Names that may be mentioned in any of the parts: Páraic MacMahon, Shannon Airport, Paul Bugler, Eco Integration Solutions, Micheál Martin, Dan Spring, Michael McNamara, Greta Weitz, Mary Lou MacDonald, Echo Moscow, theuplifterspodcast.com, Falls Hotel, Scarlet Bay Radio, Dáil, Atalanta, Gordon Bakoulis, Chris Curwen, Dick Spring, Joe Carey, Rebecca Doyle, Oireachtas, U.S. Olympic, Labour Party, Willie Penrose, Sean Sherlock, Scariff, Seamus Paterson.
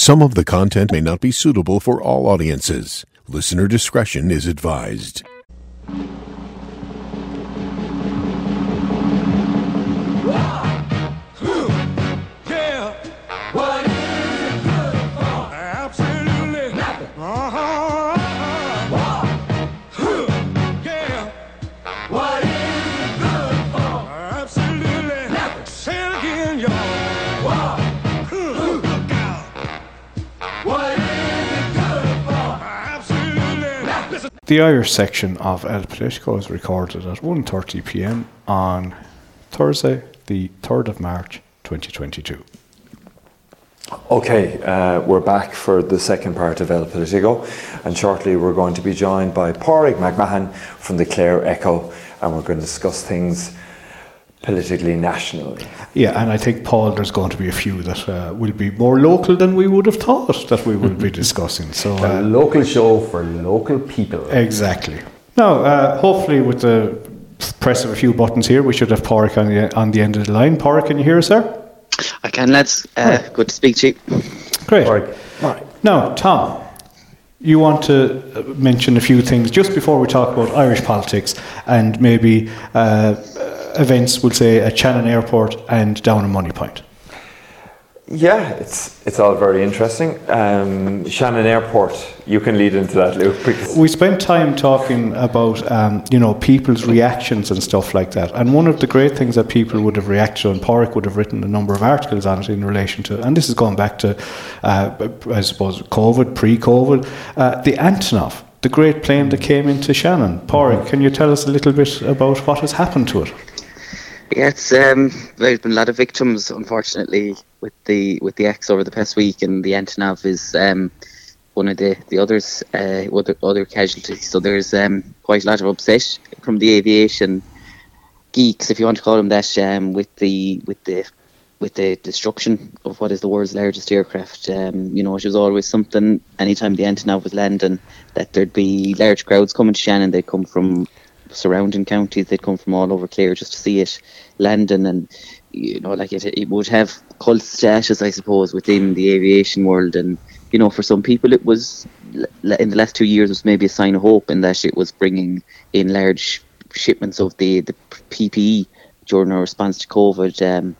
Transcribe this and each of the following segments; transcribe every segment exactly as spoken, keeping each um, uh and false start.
Some of the content may not be suitable for all audiences. Listener discretion is advised. The Irish section of El Politico is recorded at one thirty p.m. on Thursday, the third of March, twenty twenty-two. Okay, uh, we're back for the second part of El Politico, and shortly we're going to be joined by Páraic MacMahon from the Clare Echo, and we're going to discuss things politically, nationally. Yeah, and I think, Paul, there's going to be a few that uh, will be more local than we would have thought that we will be discussing. So uh, a local show for local people. Exactly. Now, uh, hopefully with the press of a few buttons here, we should have Páraic on the, on the end of the line. Páraic, can you hear us there? I can, lads. Uh, right. Good to speak to you. Great. Páraic. Páraic. Now, Tom, you want to mention a few things just before we talk about Irish politics and maybe... Uh, events, we'll say, at Shannon Airport and down in Money Point. Yeah, it's it's all very interesting. Um, Shannon Airport, you can lead into that, Luke. We spent time talking about, um, you know, people's reactions and stuff like that. And one of the great things that people would have reacted on, Páraic would have written a number of articles on it in relation to, and this is going back to, uh, I suppose, COVID, pre-COVID, uh, the Antonov, the great plane that came into Shannon. Páraic, can you tell us a little bit about what has happened to it? Yeah, it's, um, there's been a lot of victims, unfortunately, with the with the X over the past week, and the Antonov is um, one of the the others, uh, other other casualties. So there's um, quite a lot of upset from the aviation geeks, if you want to call them that, um, with the with the with the destruction of what is the world's largest aircraft. Um, you know, it was always something. Anytime the Antonov was landing, that there'd be large crowds coming to Shannon. They'd come from surrounding counties, they'd come from all over Clare just to see it landing, and you know, like it, it would have cult status, I suppose, within the aviation world. And you know, for some people it was, in the last two years, was maybe a sign of hope in that it was bringing in large shipments of the, the P P E during our response to COVID, um,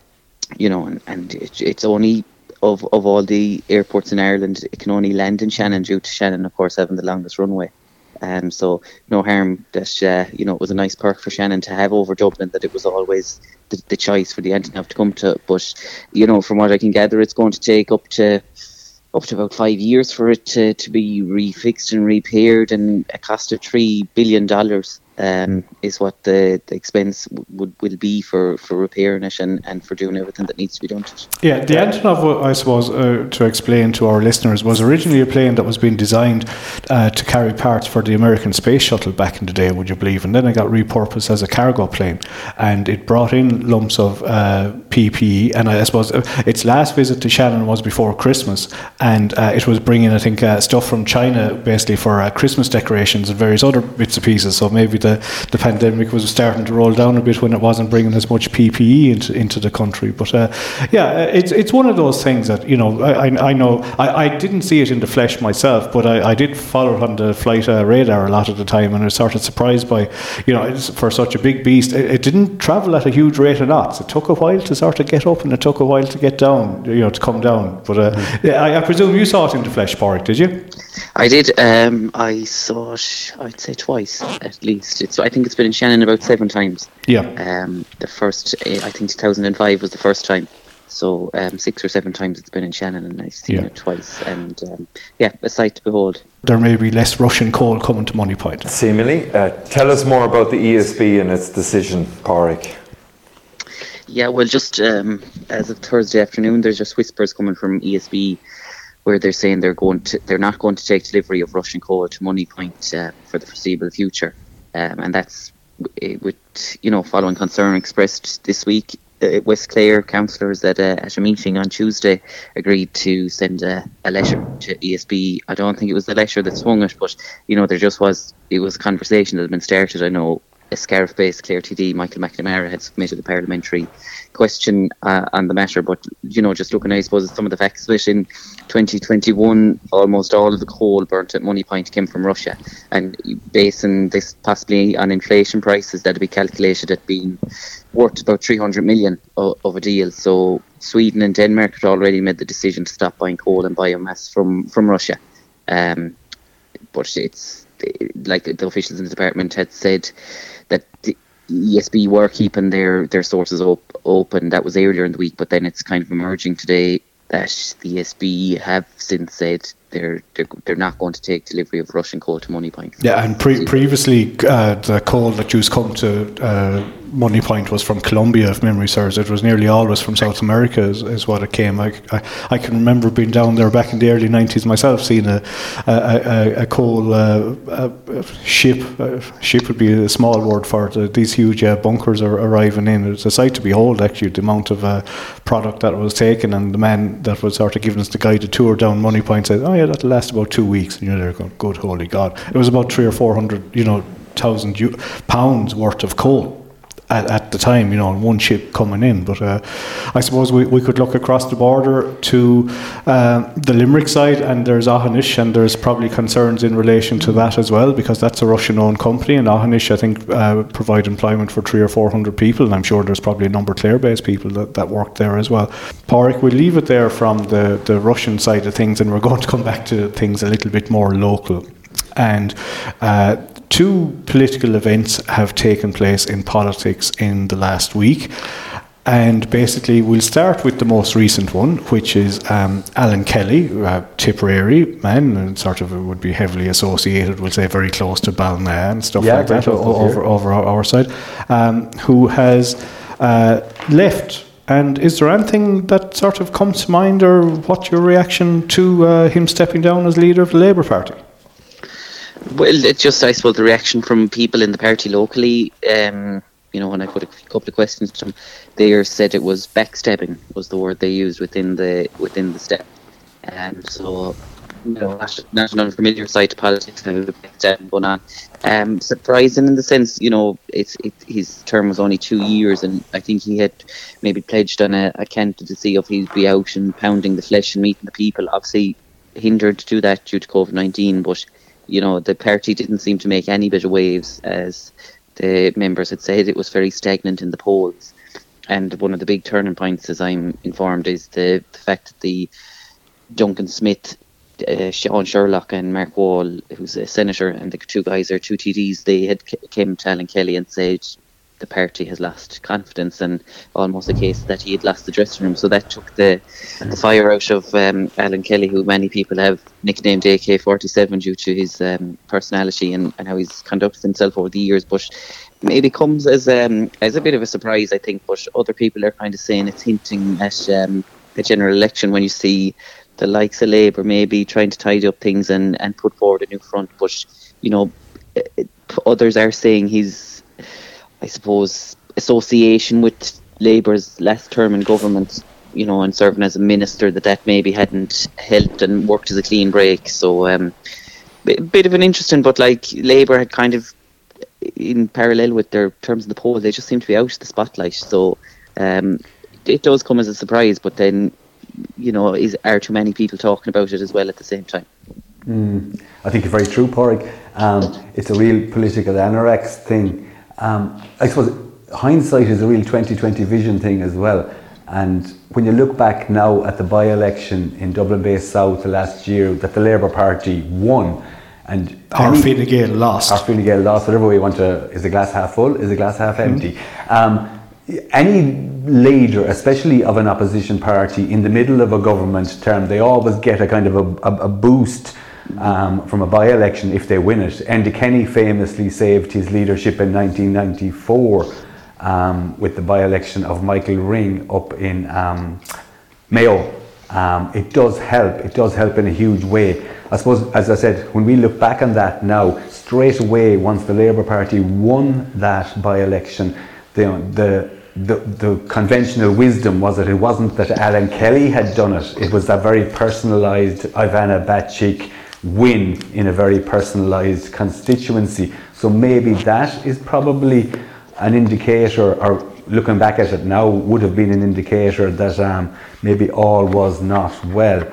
you know, and, and it, it's only of, of all the airports in Ireland, it can only land in Shannon due to Shannon, of course, having the longest runway. Um, so no harm that, uh, you know, it was a nice perk for Shannon to have over Dublin, that it was always the, the choice for the Antonov to come to. But, you know, from what I can gather, it's going to take up to up to about five years for it to, to be refixed and repaired, and a cost of three billion dollars um, is what the, the expense would will be for, for repairing it and, and for doing everything that needs to be done to it. Yeah, the Antonov, I suppose, uh, to explain to our listeners, was originally a plane that was being designed uh, to carry parts for the American Space Shuttle back in the day, would you believe? And then it got repurposed as a cargo plane, and it brought in lumps of uh, P P E, and I suppose uh, its last visit to Shannon was before Christmas. And uh, it was bringing, I think, uh, stuff from China, basically, for uh, Christmas decorations and various other bits and pieces. So maybe the, the pandemic was starting to roll down a bit when it wasn't bringing as much P P E into, into the country. But, uh, yeah, it's it's one of those things that, you know, I I know, I, I didn't see it in the flesh myself, but I, I did follow it on the flight uh, radar a lot of the time, and I was sort of surprised by, you know, it's, for such a big beast, it, it didn't travel at a huge rate of knots. It took a while to sort of get up, and it took a while to get down, you know, to come down. But, uh, mm-hmm. yeah, I, I I presume you saw it in the flesh, Páraic, did you? I did. Um, I saw it, I'd say, twice at least. It's, I think it's been in Shannon about seven times. Yeah. Um, the first, I think two thousand five was the first time. So um, six or seven times it's been in Shannon, and I've seen yeah. it twice. And um, yeah, a sight to behold. There may be less Russian coal coming to Money Point. Seemingly. Uh, tell us more about the E S B and its decision, Páraic. Yeah, well, just um, as of Thursday afternoon, there's just whispers coming from E S B where they're saying they're going to, they're not going to take delivery of Russian coal to Money Point uh, for the foreseeable future, um, and that's with, you know, following concern expressed this week. Uh, West Clare councillors at a, at a meeting on Tuesday agreed to send a, a letter to E S B. I don't think it was the letter that swung it, but you know, there just was, it was a conversation that had been started. I know a Scariff-based Clare T D, Michael McNamara, had submitted a parliamentary question uh, on the matter. But, you know, just looking, I suppose, at some of the facts of it, in twenty twenty-one, almost all of the coal burnt at Money Point came from Russia. And basing this possibly on inflation prices, that would be calculated at being worth about three hundred million of, of a deal. So Sweden and Denmark had already made the decision to stop buying coal and biomass from, from Russia. Um, but it's... like the officials in the department had said that the E S B were keeping their, their sources op- open. That was earlier in the week, but then it's kind of emerging today that the E S B have since said they're they're, they're not going to take delivery of Russian coal to Money Point. Yeah, and pre- previously uh, the coal that used to come to uh, Money Point was from Colombia, if memory serves. It was nearly always from South America is, is what it came. I, I, I can remember being down there back in the early nineties myself, seeing a a, a, a coal uh, a ship. A ship would be a small word for it. These huge uh, bunkers are arriving in. It's a sight to behold, actually, the amount of uh, product that was taken. And the man that was sort of giving us the guided tour down Money Point said, oh yeah, that'll last about two weeks. And you're there going, good holy God. It was about three or four hundred, you know, thousand u- pounds worth of coal. At, at the time, you know, on one ship coming in. But uh, I suppose we, we could look across the border to uh, the Limerick side, and there's Ahanish, and there's probably concerns in relation to that as well, because that's a Russian-owned company, and Ahanish, I think, uh, provide employment for three or four hundred people, and I'm sure there's probably a number of Clare-based people that, that work there as well. Páraic, we'll leave it there from the, the Russian side of things, and we're going to come back to things a little bit more local. And uh, two political events have taken place in politics in the last week. And basically, we'll start with the most recent one, which is um, Alan Kelly, a Tipperary man, and sort of would be heavily associated, we'll say, very close to Balna and stuff yeah, like that over, over our side, um, who has uh, left. And is there anything that sort of comes to mind, or what's your reaction to uh, him stepping down as leader of the Labour Party? Well, it's just, I suppose, the reaction from people in the party locally. Um, you know, when I put a couple of questions to them, they said it was backstabbing was the word they used within the within the step. And um, so, you know, not, not an unfamiliar side to politics, how the backstabbing going on. Um, surprising in the sense, you know, it's it, his term was only two years, and I think he had maybe pledged on a, a candidacy of he'd be out and pounding the flesh and meeting the people. Obviously, hindered to do that due to covid nineteen, but. You know, the party didn't seem to make any bit of waves, as the members had said. It was very stagnant in the polls. And one of the big turning points, as I'm informed, is the, the fact that the Duncan Smith, uh, Sean Sherlock and Mark Wall, who's a senator, and the two guys are two T Ds, they had c- came to Alan Kelly and said the party has lost confidence, and almost a case that he had lost the dressing room. So that took the, the fire out of um, Alan Kelly, who many people have nicknamed A K forty-seven due to his um, personality and, and how he's conducted himself over the years. But maybe comes as um, as a bit of a surprise, I think. But other people are kind of saying it's hinting at um, the general election, when you see the likes of Labour maybe trying to tidy up things and, and put forward a new front. But, you know, others are saying he's... I suppose, association with Labour's last term in government, you know, and serving as a minister, that that maybe hadn't helped and worked as a clean break. So um, a bit of an interesting, but like Labour had kind of, in parallel with their terms of the poll, they just seem to be out of the spotlight. So um, it does come as a surprise, but then, you know, is are too many people talking about it as well at the same time? Mm, I think you're very true, Páraic. Um, it's a real political anorex thing. Um, I suppose hindsight is a real twenty twenty vision thing as well, and when you look back now at the by-election in Dublin Bay South last year that the Labour Party won, and or Fine Gael lost, or Fine Gael lost, whatever way you want to, is the glass half full, is the glass half empty? Mm-hmm. Um, any leader, especially of an opposition party, in the middle of a government term, they always get a kind of a, a, a boost. Um, from a by-election if they win it. Enda Kenny famously saved his leadership in nineteen ninety-four um, with the by-election of Michael Ring up in um, Mayo. Um, it does help, it does help in a huge way. I suppose, as I said, when we look back on that now, straight away, once the Labour Party won that by-election, the, the The, the conventional wisdom was that it wasn't that Alan Kelly had done it, it was that very personalised Ivana Bacik win in a very personalised constituency. So maybe that is probably an indicator, or looking back at it now, would have been an indicator that um, maybe all was not well.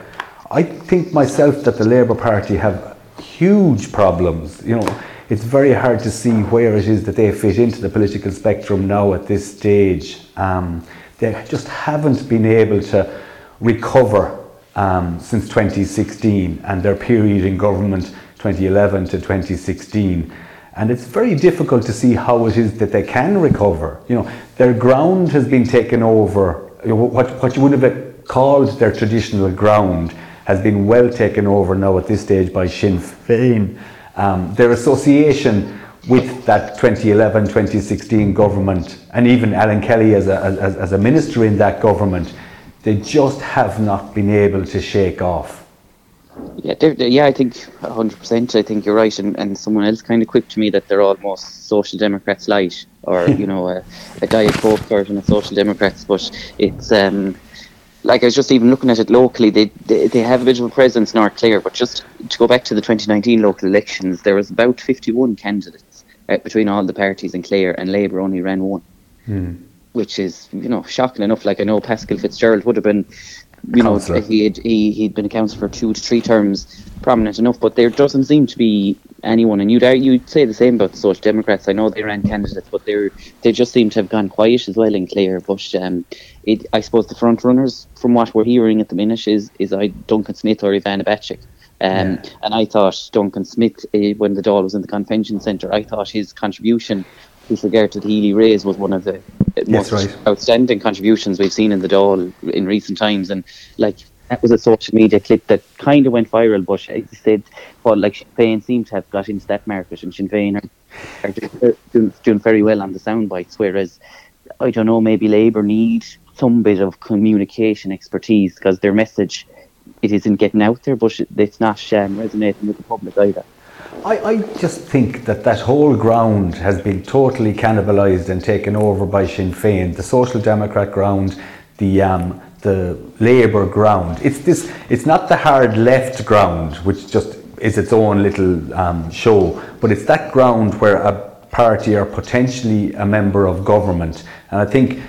I think myself that the Labour Party have huge problems. You know, it's very hard to see where it is that they fit into the political spectrum now at this stage. Um, they just haven't been able to recover um, since twenty sixteen and their period in government twenty eleven to twenty sixteen. And it's very difficult to see how it is that they can recover. You know, their ground has been taken over. You know, what, what you would have called their traditional ground has been well taken over now at this stage by Sinn Féin. Um, their association with that twenty eleven twenty sixteen government, and even Alan Kelly as a, as, as a minister in that government, they just have not been able to shake off. Yeah, they're, they're, yeah, I think one hundred percent. I think you're right, and, and someone else kind of quipped to me that they're almost Social Democrats light, or you know, a, a Diet Coke version of Social Democrats. But it's um, like I was just even looking at it locally. They, they they have a bit of a presence in North Clare, but just to go back to the twenty nineteen local elections, there was about fifty-one candidates uh, between all the parties in Clare, and Labour only ran one, mm. which is you know shocking enough. Like I know Pascal Fitzgerald would have been. You know, he had, he, he'd been a councillor for two to three terms, prominent enough, but there doesn't seem to be anyone. And you'd, you'd say the same about the Social Democrats. I know they ran candidates, but they they just seem to have gone quiet as well in Clare. But um, it, I suppose the front runners, from what we're hearing at the minute, is is I Duncan Smith or Ivana Bacik. Um, yeah. And I thought Duncan Smith, uh, when the Dáil was in the Convention Centre, I thought his contribution with regard to the Healy Raise was one of the most right. outstanding contributions we've seen in the Dáil in recent times, and like that was a social media clip that kind of went viral. But as you said, well, like Sinn Féin seemed to have got into that market, and Sinn Féin are, are doing, doing very well on the sound bites, whereas I don't know, maybe Labour need some bit of communication expertise, because their message, it isn't getting out there, but it's not um, resonating with the public either. I, I just think that that whole ground has been totally cannibalised and taken over by Sinn Féin. The Social Democrat ground, the um, the Labour ground. It's this. It's not the hard left ground, which just is its own little um, show, but it's that ground where a party are potentially a member of government. And I think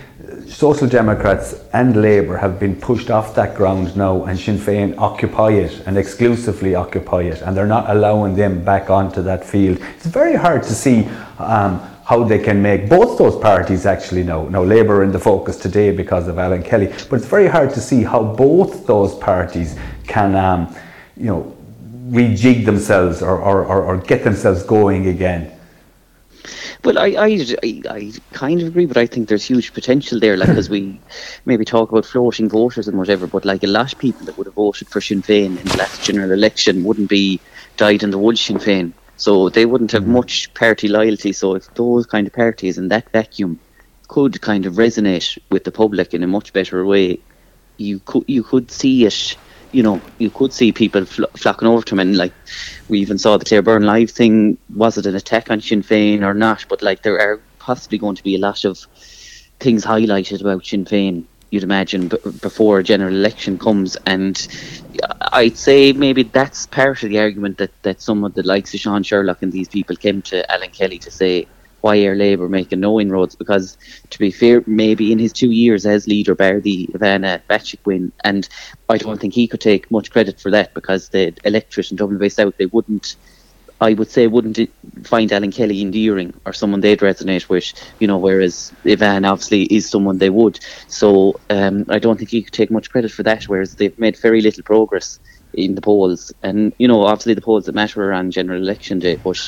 Social Democrats and Labour have been pushed off that ground now, and Sinn Féin occupy it and exclusively occupy it, and they're not allowing them back onto that field. It's very hard to see um, how they can make both those parties actually now. Now Labour are in the focus today because of Alan Kelly, but it's very hard to see how both those parties can, um, you know, rejig themselves or, or, or, or get themselves going again. Well, I, I, I kind of agree, but I think there's huge potential there, like as we maybe talk about floating voters and whatever, but like a lot of people that would have voted for Sinn Féin in the last general election wouldn't be died in the wood Sinn Féin, so they wouldn't have much party loyalty. So if those kind of parties in that vacuum could kind of resonate with the public in a much better way, you could, you could see it. You know, you could see people flo- flocking over to him, and like we even saw the Clare Burn Live thing. Was it an attack on Sinn Féin or not? But like there are possibly going to be a lot of things highlighted about Sinn Féin, you'd imagine, b- before a general election comes. And I'd say maybe that's part of the argument that, that some of the likes of Sean Sherlock and these people came to Alan Kelly to say, why are Labour making no inroads? Because to be fair, maybe in his two years as leader, bar the Ivana Bacik win, and I don't think he could take much credit for that, because the electorate in Dublin Bay South, they wouldn't, I would say, wouldn't find Alan Kelly endearing or someone they'd resonate with, you know, whereas Ivana obviously is someone they would. So um, I don't think he could take much credit for that, whereas they've made very little progress in the polls. And, you know, obviously the polls that matter are on general election day, but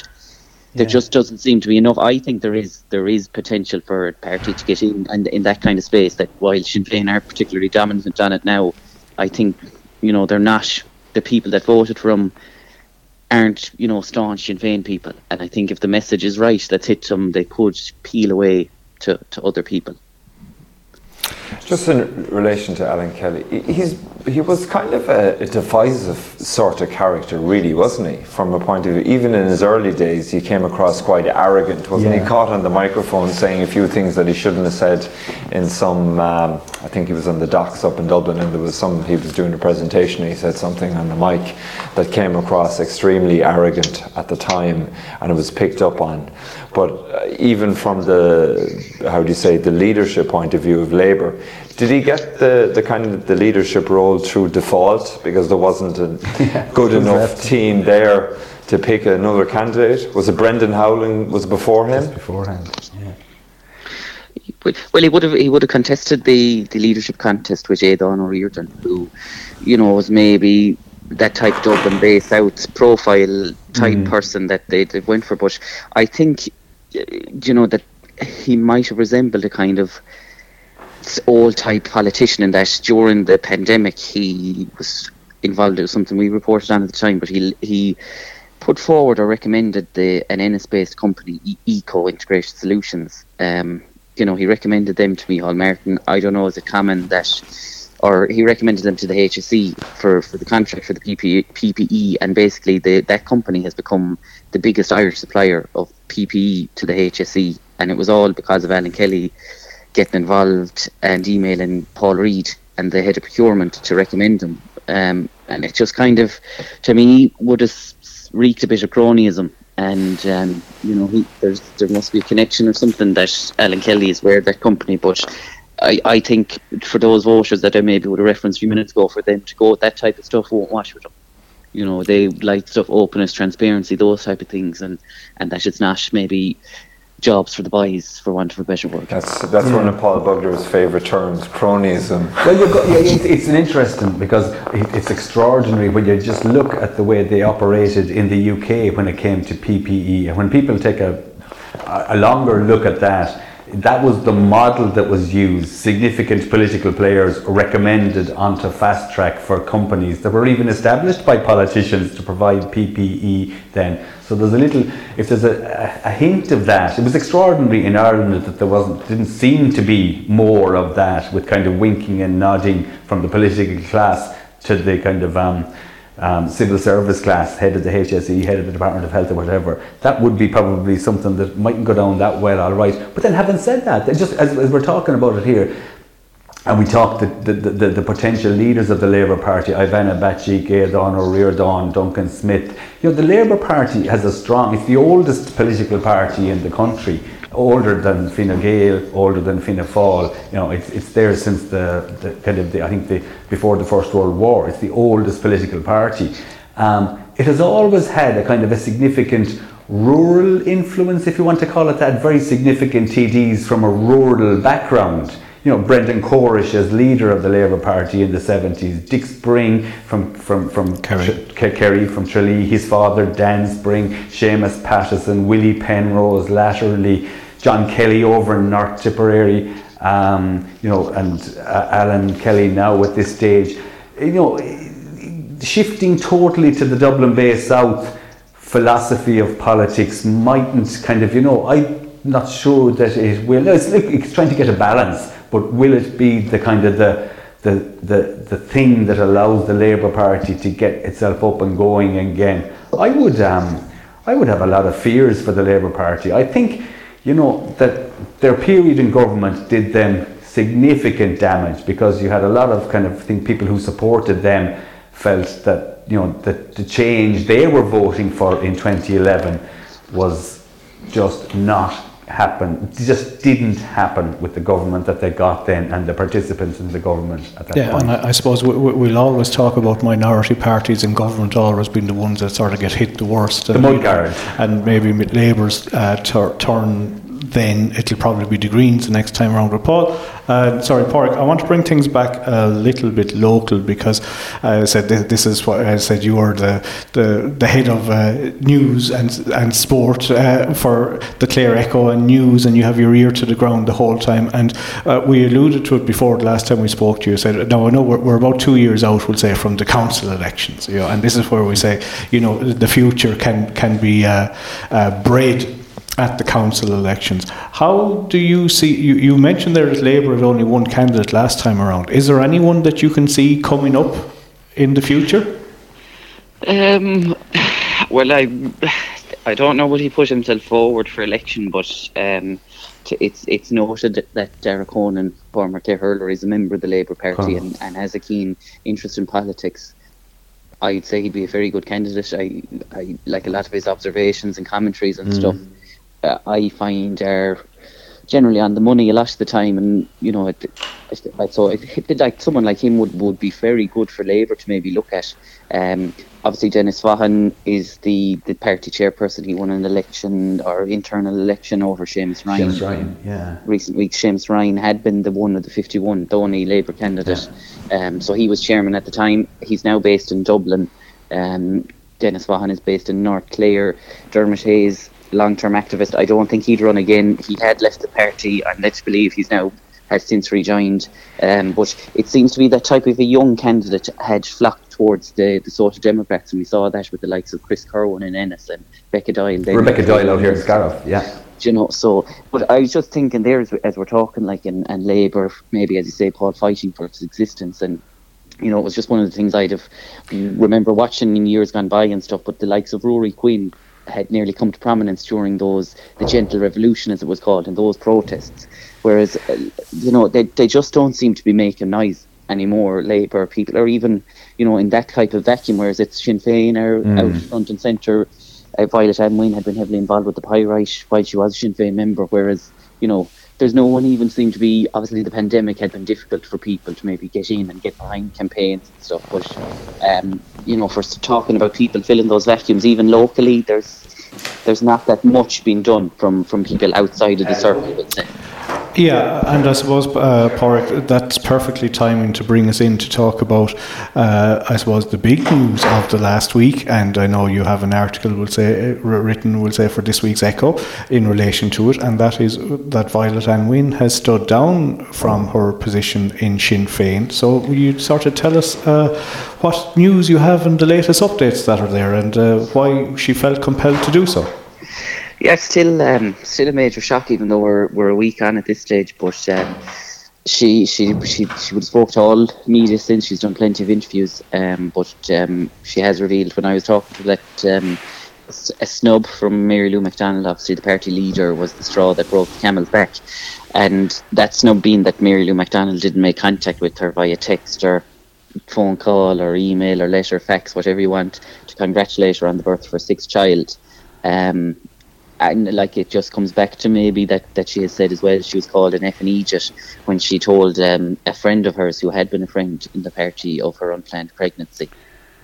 there yeah. just doesn't seem to be enough. I think there is there is potential for a party to get in and in that kind of space, that while Sinn Féin are particularly dominant on it now, I think, you know, they're not, the people that voted for them aren't, you know, staunch Sinn Féin people. And I think if the message is right that's hit them, they could peel away to, to other people. Just in relation to Alan Kelly, he's he was kind of a, a divisive sort of character, really, wasn't he? From a point of view, even in his early days, he came across quite arrogant, wasn't yeah. he? Caught on the microphone saying a few things that he shouldn't have said in some, um, I think he was on the docks up in Dublin, and there was some, he was doing a presentation, he said something on the mic that came across extremely arrogant at the time, and it was picked up on. But even from the, how do you say, the leadership point of view of Labour, did he get the, the kind of the leadership role through default because there wasn't a yeah, good enough left. team there to pick another candidate? Was it Brendan Howling was before him? It was beforehand, yeah. Well, he would have he would have contested the, the leadership contest with Aidan O'Riordan, who, you know, was maybe that type Dublin based out profile type mm. person that they, they went for. But I think, you know, that he might have resembled a kind of old type politician in that during the pandemic he was involved in something we reported on at the time, but he he put forward or recommended the an Ennis-based company, e- Eco Integration Solutions. Um, you know, he recommended them to Micheál Martin. I don't know, is it common that, or he recommended them to the H S E for, for the contract for the P P E, P P E, and basically the, that company has become the biggest Irish supplier of P P E to the H S E, and it was all because of Alan Kelly getting involved and emailing Paul Reid and the head of procurement to recommend him. Um, and it just kind of, to me, would have wreaked a bit of cronyism. And, um, you know, he, there's, there must be a connection or something that Alan Kelly is aware of that company. But I, I think for those voters that I maybe would have referenced a few minutes ago, for them to go, that type of stuff won't wash with them. You know, they like stuff, openness, transparency, those type of things. And, and that it's not maybe jobs for the boys, for want of a better word. That's that's mm. one of Paul Bugler's favourite terms, cronyism. Well, you've got, yeah, it's, it's an interesting, because it, it's extraordinary when you just look at the way they operated in the U K when it came to P P E. When people take a a longer look at that, that was the model that was used. Significant political players recommended onto fast track for companies that were even established by politicians to provide P P E then. So there's a little, if there's a, a hint of that, it was extraordinary in Ireland that there wasn't, didn't seem to be more of that, with kind of winking and nodding from the political class to the kind of um, um, civil service class, head of the H S E, head of the Department of Health or whatever. That would be probably something that mightn't go down that well, all right. But then having said that, just as, as we're talking about it here, and we talked the, the, the, the potential leaders of the Labour Party, Ivana Bacik, Aidan O'Riordan, Duncan Smith. You know, the Labour Party has a strong, it's the oldest political party in the country, older than Fine Gael, older than Fianna Fáil. You know, it's it's there since the, the kind of, the, I think, the before the First World War. It's the oldest political party. Um, it has always had a kind of a significant rural influence, if you want to call it that, very significant T Ds from a rural background. You know, Brendan Corish as leader of the Labour Party in the seventies, Dick Spring from from from Kerry, Ch- Kerry from Tralee, his father Dan Spring, Seamus Paterson, Willie Penrose laterally, John Kelly over in North Tipperary, um, you know, and uh, Alan Kelly now at this stage, you know, shifting totally to the Dublin-based South philosophy of politics mightn't kind of, you know, I'm not sure that it will. No, it's, it's trying to get a balance. But will it be the kind of the, the the the thing that allows the Labour Party to get itself up and going again? I would um I would have a lot of fears for the Labour Party. I think, you know, that their period in government did them significant damage, because you had a lot of kind of thing, people who supported them felt that, you know, that the change they were voting for in twenty eleven was just not happen, just didn't happen with the government that they got then and the participants in the government at that yeah, point. Yeah, and I, I suppose we, we, we'll always talk about minority parties in government always being the ones that sort of get hit the worst. The mudguard. And maybe Labour's uh, tur- turn then, it'll probably be the Greens the next time around with Paul. Uh, sorry, Páraic, I want to bring things back a little bit local, because uh, I said this, this is what I said, you are the the, the head of uh, news and and sport uh, for the Clare Echo and news, and you have your ear to the ground the whole time. And uh, we alluded to it before the last time we spoke to you. Said, now I know we're, we're about two years out, we'll say, from the council elections, you know, and this is where we say, you know, the future can, can be uh, uh, bred at the council elections. How do you see, you, you mentioned there that Labour had only one candidate last time around. Is there anyone that you can see coming up in the future? Um, well, I I don't know what he put himself forward for election, but um, t- it's it's noted that Derek Honan, former Clare hurler, is a member of the Labour Party oh. and, and has a keen interest in politics. I'd say he'd be a very good candidate. I, I like a lot of his observations and commentaries and mm. stuff. Uh, I find are generally on the money a lot of the time, and you know, it, it, so it, it, like someone like him would, would be very good for Labour to maybe look at. Um, obviously, Dennis Vaughan is the, the party chairperson. He won an election or internal election over Seamus Ryan. Seamus Ryan, yeah. Recent weeks, Seamus Ryan had been the one of the fifty-one, the only Labour candidate. Yeah. Um, so he was chairman at the time. He's now based in Dublin. Um, Dennis Vaughan is based in North Clare. Dermot Hayes, long-term activist, I don't think he'd run again. He had left the party, and let's believe he's now has since rejoined. Um, but it seems to be that type of a young candidate had flocked towards the, the Social Democrats, and we saw that with the likes of Chris Curwen in Ennis and Becca Doyle. Rebecca Doyle out here in Scariff, yeah. You know, so, but I was just thinking there as, as we're talking, like, and, and Labour, maybe as you say, Paul, fighting for its existence, and you know, it was just one of the things I'd have remember watching in years gone by and stuff. But the likes of Rory Quinn had nearly come to prominence during those, the gentle revolution as it was called, and those protests, whereas uh, you know, they they just don't seem to be making noise anymore, Labour people, or even, you know, in that type of vacuum, whereas it's Sinn Féin are mm. out front and centre. uh, Violet Ann Wynne had been heavily involved with the Páraic while she was a Sinn Féin member, whereas, you know, there's no one even seemed to be, obviously the pandemic had been difficult for people to maybe get in and get behind campaigns and stuff, but um, you know, for talking about people filling those vacuums, even locally, there's there's not that much being done from, from people outside of the circle, I would say. Yeah, and I suppose, uh, Páraic, that's perfectly timing to bring us in to talk about, uh, I suppose, the big news of the last week. And I know you have an article, we'll say, written, we'll say, for this week's Echo in relation to it, and that is that Violet Ann Wynne has stood down from her position in Sinn Féin. So will you sort of tell us uh, what news you have and the latest updates that are there, and uh, why she felt compelled to do so? Yeah, it's still, um, still a major shock, even though we're we're a week on at this stage. But um, she she she she would have spoke to all media since. She's done plenty of interviews, um, but um, she has revealed, when I was talking to that, um, a snub from Mary Lou MacDonald, obviously the party leader, was the straw that broke the camel's back, and that snub being that Mary Lou MacDonald didn't make contact with her via text or phone call or email or letter, fax, whatever you want, to congratulate her on the birth of her sixth child. Um, And like, it just comes back to maybe that, that she has said as well, she was called an effing idiot when she told um, a friend of hers who had been a friend in the party of her unplanned pregnancy,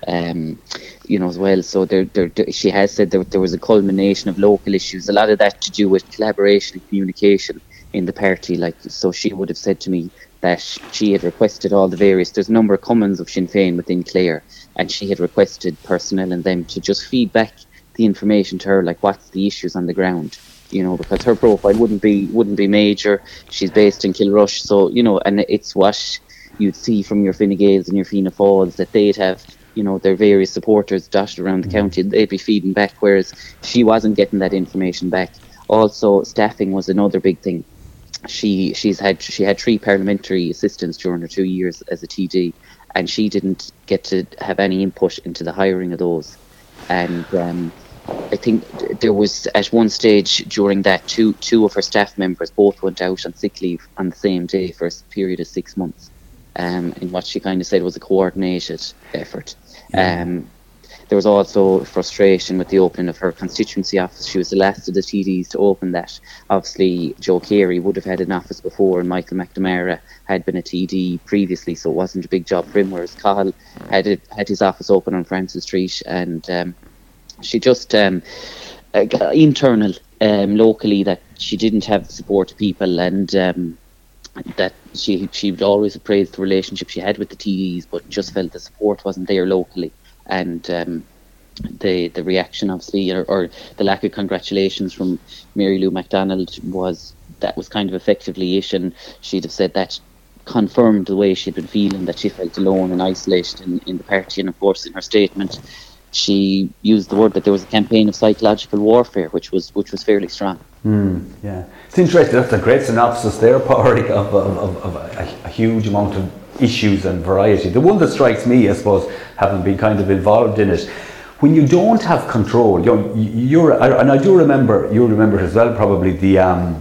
um, you know, as well. So there, there, she has said that there was a culmination of local issues, a lot of that to do with collaboration and communication in the party. Like, so she would have said to me that she had requested all the various, there's a number of commons of Sinn Féin within Clare, and she had requested personnel and them to just feed back the information to her, like what's the issues on the ground, you know, because her profile wouldn't be wouldn't be major. She's based in Kilrush, so, you know, and it's what you'd see from your Fine Gaels and your Fianna Fáils, that they'd have, you know, their various supporters dotted around the county, and they'd be feeding back, whereas she wasn't getting that information back. Also, staffing was another big thing. She she's had she had three parliamentary assistants during her two years as a T D, and she didn't get to have any input into the hiring of those. And um, I think there was at one stage during that two two of her staff members both went out on sick leave on the same day for a period of six months. Um, and what she kind of said was a coordinated effort. Yeah. Um, there was also frustration with the opening of her constituency office. She was the last of the T Ds to open that. Obviously, Joe Carey would have had an office before, and Michael McNamara had been a T D previously, so it wasn't a big job for him, whereas Cahill had, it, had his office open on Francis Street. And um, she just, um, uh, internal, um, locally, that she didn't have support to people, and um, that she, she would always appraise the relationship she had with the T Ds, but just felt the support wasn't there locally. And um, the the reaction, obviously, or, or the lack of congratulations from Mary Lou MacDonald was, that was kind of effectively it, and she'd have said that confirmed the way she'd been feeling, that she felt alone and isolated in, in the party. And of course, in her statement, she used the word that there was a campaign of psychological warfare, which was which was fairly strong. Mm, yeah, it's interesting. That's a great synopsis there, Páraic, of, of, of, of a, a huge amount of issues and variety. The one that strikes me, I suppose, having been kind of involved in it, when you don't have control, you know, you're, and I do remember, you'll remember it as well, probably the um,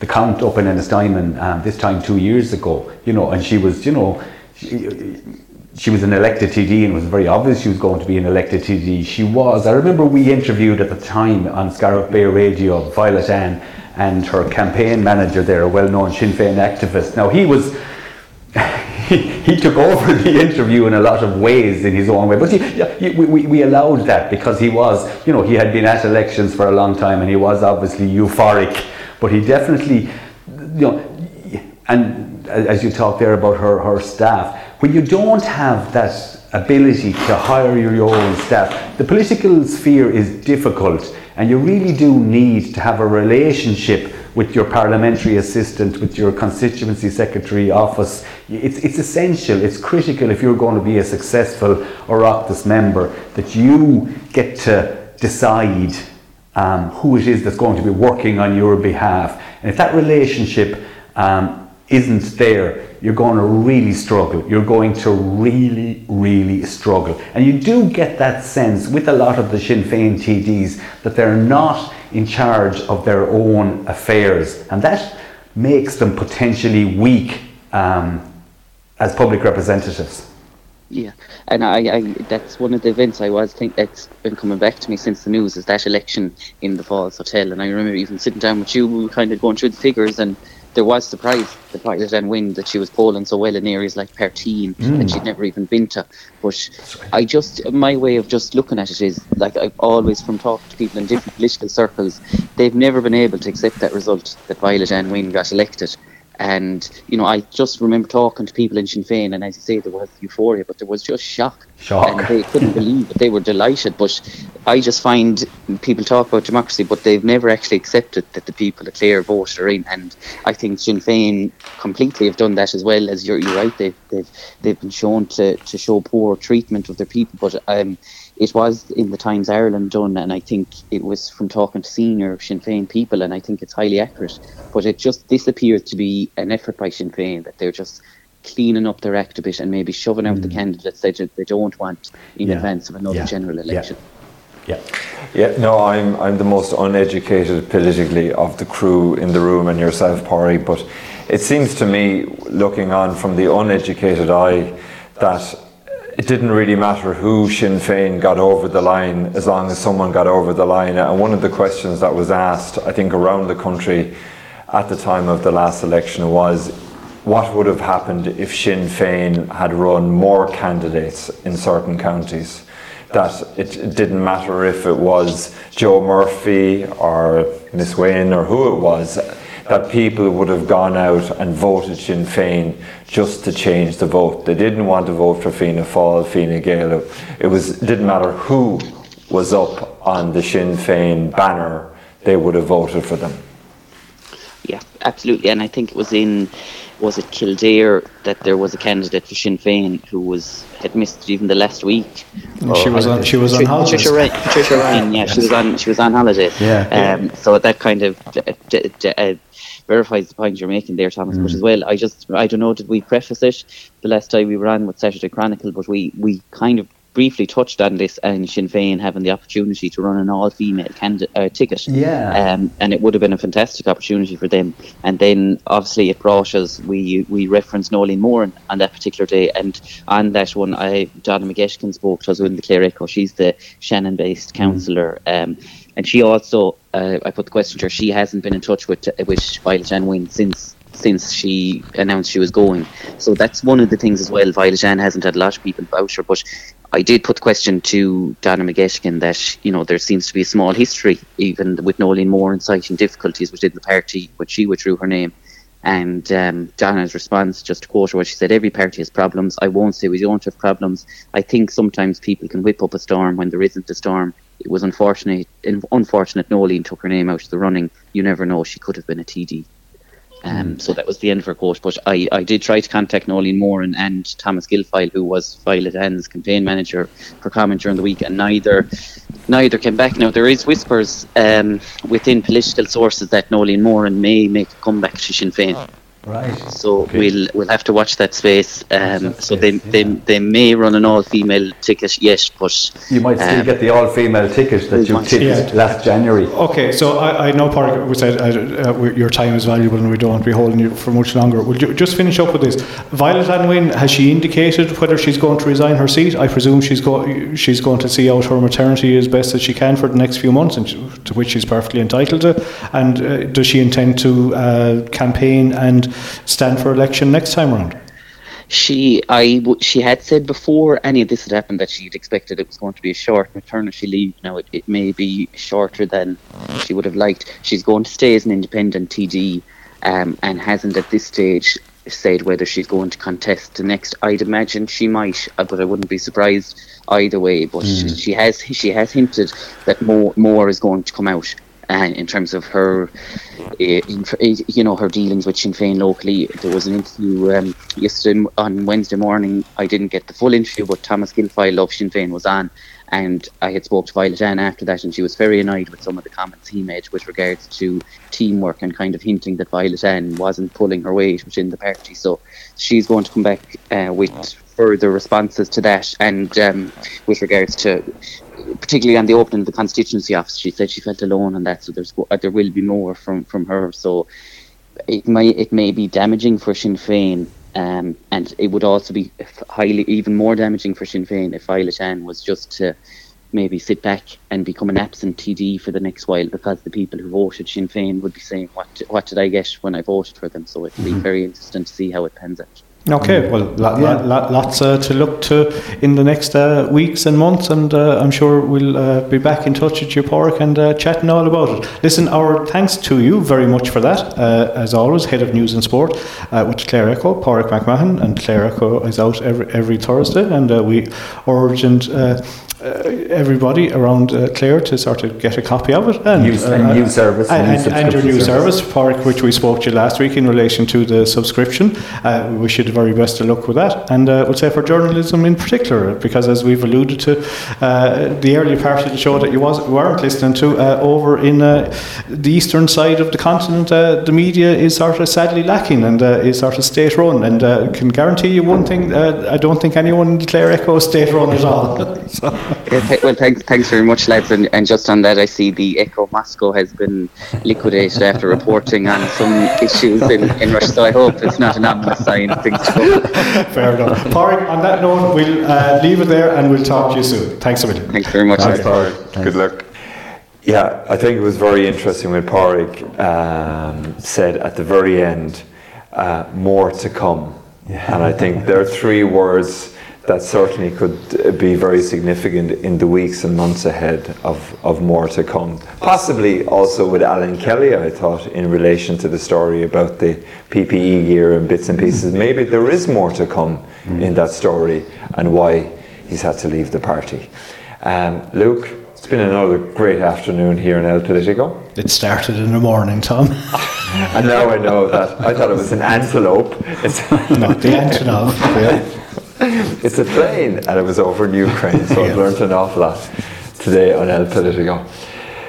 the Count up in Ennistimon, um, this time two years ago, you know, and she was, you know, she, she was an elected T D, and it was very obvious she was going to be an elected T D. She was. I remember we interviewed at the time on Scarlet Bay Radio, Violet Ann and her campaign manager there, a well-known Sinn Féin activist. Now he was, he, he took over the interview in a lot of ways in his own way, but he, he, we, we allowed that because he was, you know, he had been at elections for a long time and he was obviously euphoric, but he definitely, you know, and as you talked there about her, her staff, when you don't have that ability to hire your own staff, the political sphere is difficult, and you really do need to have a relationship with your parliamentary assistant, with your constituency secretary office. It's it's essential, it's critical if you're going to be a successful Oireachtas member that you get to decide um, who it is that's going to be working on your behalf. And if that relationship um, isn't there, you're going to really struggle. You're going to really, really struggle. And you do get that sense with a lot of the Sinn Féin T Ds that they're not in charge of their own affairs. And that makes them potentially weak um, as public representatives. Yeah, and I, I that's one of the events I was think that's been coming back to me since the news is that election in the Falls Hotel. And I remember even sitting down with you, we were kind of going through the figures, and there was surprise the Violet Ann Wynne that she was polling so well in areas like Partine mm. that she'd never even been to. But I just, my way of just looking at it is, like, I've always, from talking to people in different political circles, they've never been able to accept that result that Violet Ann Wynne got elected. And, you know, I just remember talking to people in Sinn Féin, and as you say, there was euphoria, but there was just shock. Shock. And they couldn't believe it. They were delighted. But I just find people talk about democracy, but they've never actually accepted that the people of Clare voted are in. And I think Sinn Féin completely have done that as well. As you're, you're right, they've, they've, they've been shown to, to show poor treatment of their people. But um, it was in the Times Ireland done, and I think it was from talking to senior Sinn Féin people, and I think it's highly accurate. But it just, this appears to be an effort by Sinn Féin that they're just cleaning up their act a bit and maybe shoving out mm. the candidates they, they don't want in yeah. advance of another yeah. general election. Yeah. yeah, yeah. No, I'm I'm the most uneducated politically of the crew in the room, and yourself, Páraic, but it seems to me, looking on from the uneducated eye, that it didn't really matter who Sinn Féin got over the line as long as someone got over the line. And one of the questions that was asked, I think, around the country at the time of the last election was, what would have happened if Sinn Féin had run more candidates in certain counties? That it didn't matter if it was Joe Murphy or Miss Wynne or who it was, that people would have gone out and voted Sinn Féin just to change the vote. They didn't want to vote for Fianna Fáil, Fine Gael. It was, didn't matter who was up on the Sinn Féin banner, they would have voted for them. Yeah, absolutely. And I think it was in, was it Kildare, that there was a candidate for Sinn Féin who was had missed even the last week. Or, she was on. She was on holiday. Patricia Ryan. Yeah, she was on. She was on holiday. Yeah. Um, yeah. So that kind of d- d- d- uh, verifies the point you're making there, Thomas. Mm. But as well, I just I don't know. Did we preface it the last time we were on with Saturday Chronicle? But we we kind of briefly touched on this, and Sinn Féin having the opportunity to run an all-female candidate uh, ticket, yeah, um, and it would have been a fantastic opportunity for them. And then obviously it brought us, we we referenced Noeline Moran on that particular day, and on that one, I Donna McGettigan spoke to us in the Clare Echo. She's the Shannon-based councillor, um, and she also, uh, I put the question to her, she hasn't been in touch with with Violet Ann Wynne since. since she announced she was going. So that's one of the things as well. Violet Ann hasn't had a lot of people about her, but I did put the question to Donna McGettigan that, you know, there seems to be a small history, even with Noeline Moran citing difficulties within the party when she withdrew her name. And um, Donna's response, just to quote her, what she said, every party has problems. I won't say we don't have problems. I think sometimes people can whip up a storm when there isn't a storm. It was unfortunate, unfortunate Noeline took her name out of the running. You never know, she could have been a T D. Um, so that was the end of her quote. But I, I did try to contact Noeline Moran and Thomas Gilfoyle, who was Violet Ann's campaign manager, for comment during the week, and neither neither came back. Now, there is whispers um, within political sources that Noeline Moran may make a comeback to Sinn Féin. Right. So okay. we'll we'll have to watch that space. Um, so they, yeah. they they may run an all-female ticket, yes, but... You might still um, get the all-female ticket that you tipped yeah. last January. Okay, so I, I know, Páraic, we said uh, uh, your time is valuable and we don't want to be holding you for much longer. We'll ju- just finish up with this. Violet Ann Wynne, has she indicated whether she's going to resign her seat? I presume she's, go- she's going to see out her maternity as best as she can for the next few months, and she, to which she's perfectly entitled to. And uh, does she intend to uh, campaign and stand for election next time round? She, I, she had said before any of this had happened that she'd expected it was going to be a short maternity leave. Now, it, it may be shorter than she would have liked. She's going to stay as an independent T D um, and hasn't at this stage said whether she's going to contest the next. I'd imagine she might, but I wouldn't be surprised either way. But mm. she, she has she has hinted that more, more is going to come out. And in terms of her, you know, her dealings with Sinn Féin locally, there was an interview um, yesterday on Wednesday morning. I didn't get the full interview, but Thomas Gilfoyle of Sinn Féin was on, and I had spoke to Violet Ann after that, and she was very annoyed with some of the comments he made with regards to teamwork and kind of hinting that Violet Ann wasn't pulling her weight within the party. So she's going to come back uh, with further responses to that, and um, with regards to particularly on the opening of the constituency office, she said she felt alone on that. So there's uh, there will be more from, from her. So it may it may be damaging for Sinn Féin, um, and it would also be highly even more damaging for Sinn Féin if Violet Ann was just to maybe sit back and become an absent T D for the next while, because the people who voted Sinn Féin would be saying, what what did I get when I voted for them? So it'll be very interesting to see how it pans out. Okay, well, lot, yeah. lot, lots uh, to look to in the next uh, weeks and months, and uh, I'm sure we'll uh, be back in touch with you, Páraic, and uh, chatting all about it. Listen, our thanks to you very much for that, uh, as always, Head of News and Sport uh, with Clare Echo, Páraic MacMahon, and Clare Echo is out every, every Thursday, and uh, we urge and... Uh, Uh, everybody around uh, Clare to sort of get a copy of it, and news, uh, and new service and, and, and your new service, service Páraic, which we spoke to last week in relation to the subscription. Uh, we wish you the very best of luck with that, and uh, we'll say for journalism in particular, because as we've alluded to, uh, the early part of the show that you was, weren't listening to uh, over in uh, the eastern side of the continent, uh, the media is sort of sadly lacking, and uh, is sort of state run, and uh, can guarantee you one thing, uh, I don't think anyone in Clare Echo is state run at all. So. Yeah, th- well, thanks, thanks very much, lads. And, and just on that, I see the Echo Moscow has been liquidated after reporting on some issues in, in Russia. So I hope it's not an ominous sign of things to come. Fair enough. Páraic, on that note, we'll uh, leave it there, and we'll talk to you soon. Thanks a million. Thanks very much, lads. Páraic. Good luck. Yeah, I think it was very interesting when Páraic um, said at the very end, uh, "More to come," yeah. And I think there are three words that certainly could be very significant in the weeks and months ahead of, of more to come. Possibly also with Alan Kelly, I thought, in relation to the story about the P P E gear and bits and pieces. Maybe there is more to come in that story and why he's had to leave the party. Um, Luke, it's been another great afternoon here in El Politico. It started in the morning, Tom. And now I know that. I thought it was an antelope. It's not the Antonov. Yeah. It's a plane, and it was over in Ukraine, so I've learned an awful lot today on El Politico.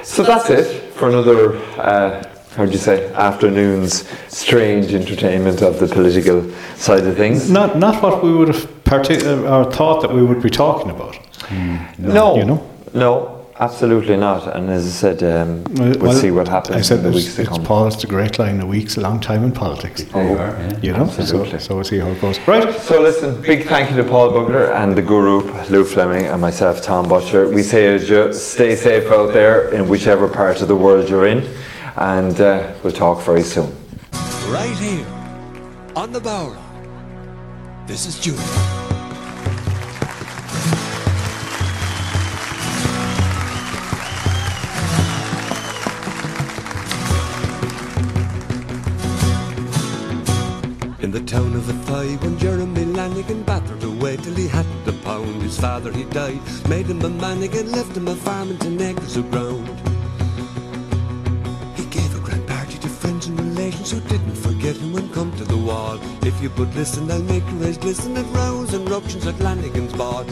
So that's it for another, uh, how do you say, afternoon's strange entertainment of the political side of things. Not not what we would have partic- or thought that we would be talking about. Mm, no, no, you know? no, absolutely not. And as I said, um, well, we'll see what happens I said in the weeks to come. It's Paul's the great line, a week's a long time in politics. Oh, you, are, yeah. you know, absolutely. So, so we'll see how it goes. Right. So listen, big thank you to Paul Bugler and the guru, Lou Fleming, and myself, Tom Butcher. We say adieu, stay safe out there in whichever part of the world you're in, and uh, we'll talk very soon. Right here, on the Bower, this is June. In the town of Athy, when Jeremy Lanigan battered away till he had to pound, his father he died, made him a manigan, left him a farm and ten acres of ground. He gave a grand party to friends and relations, so didn't forget him when come to the wall. If you but listen, I'll make your ears glisten at rows and ructions at Lanigan's ball.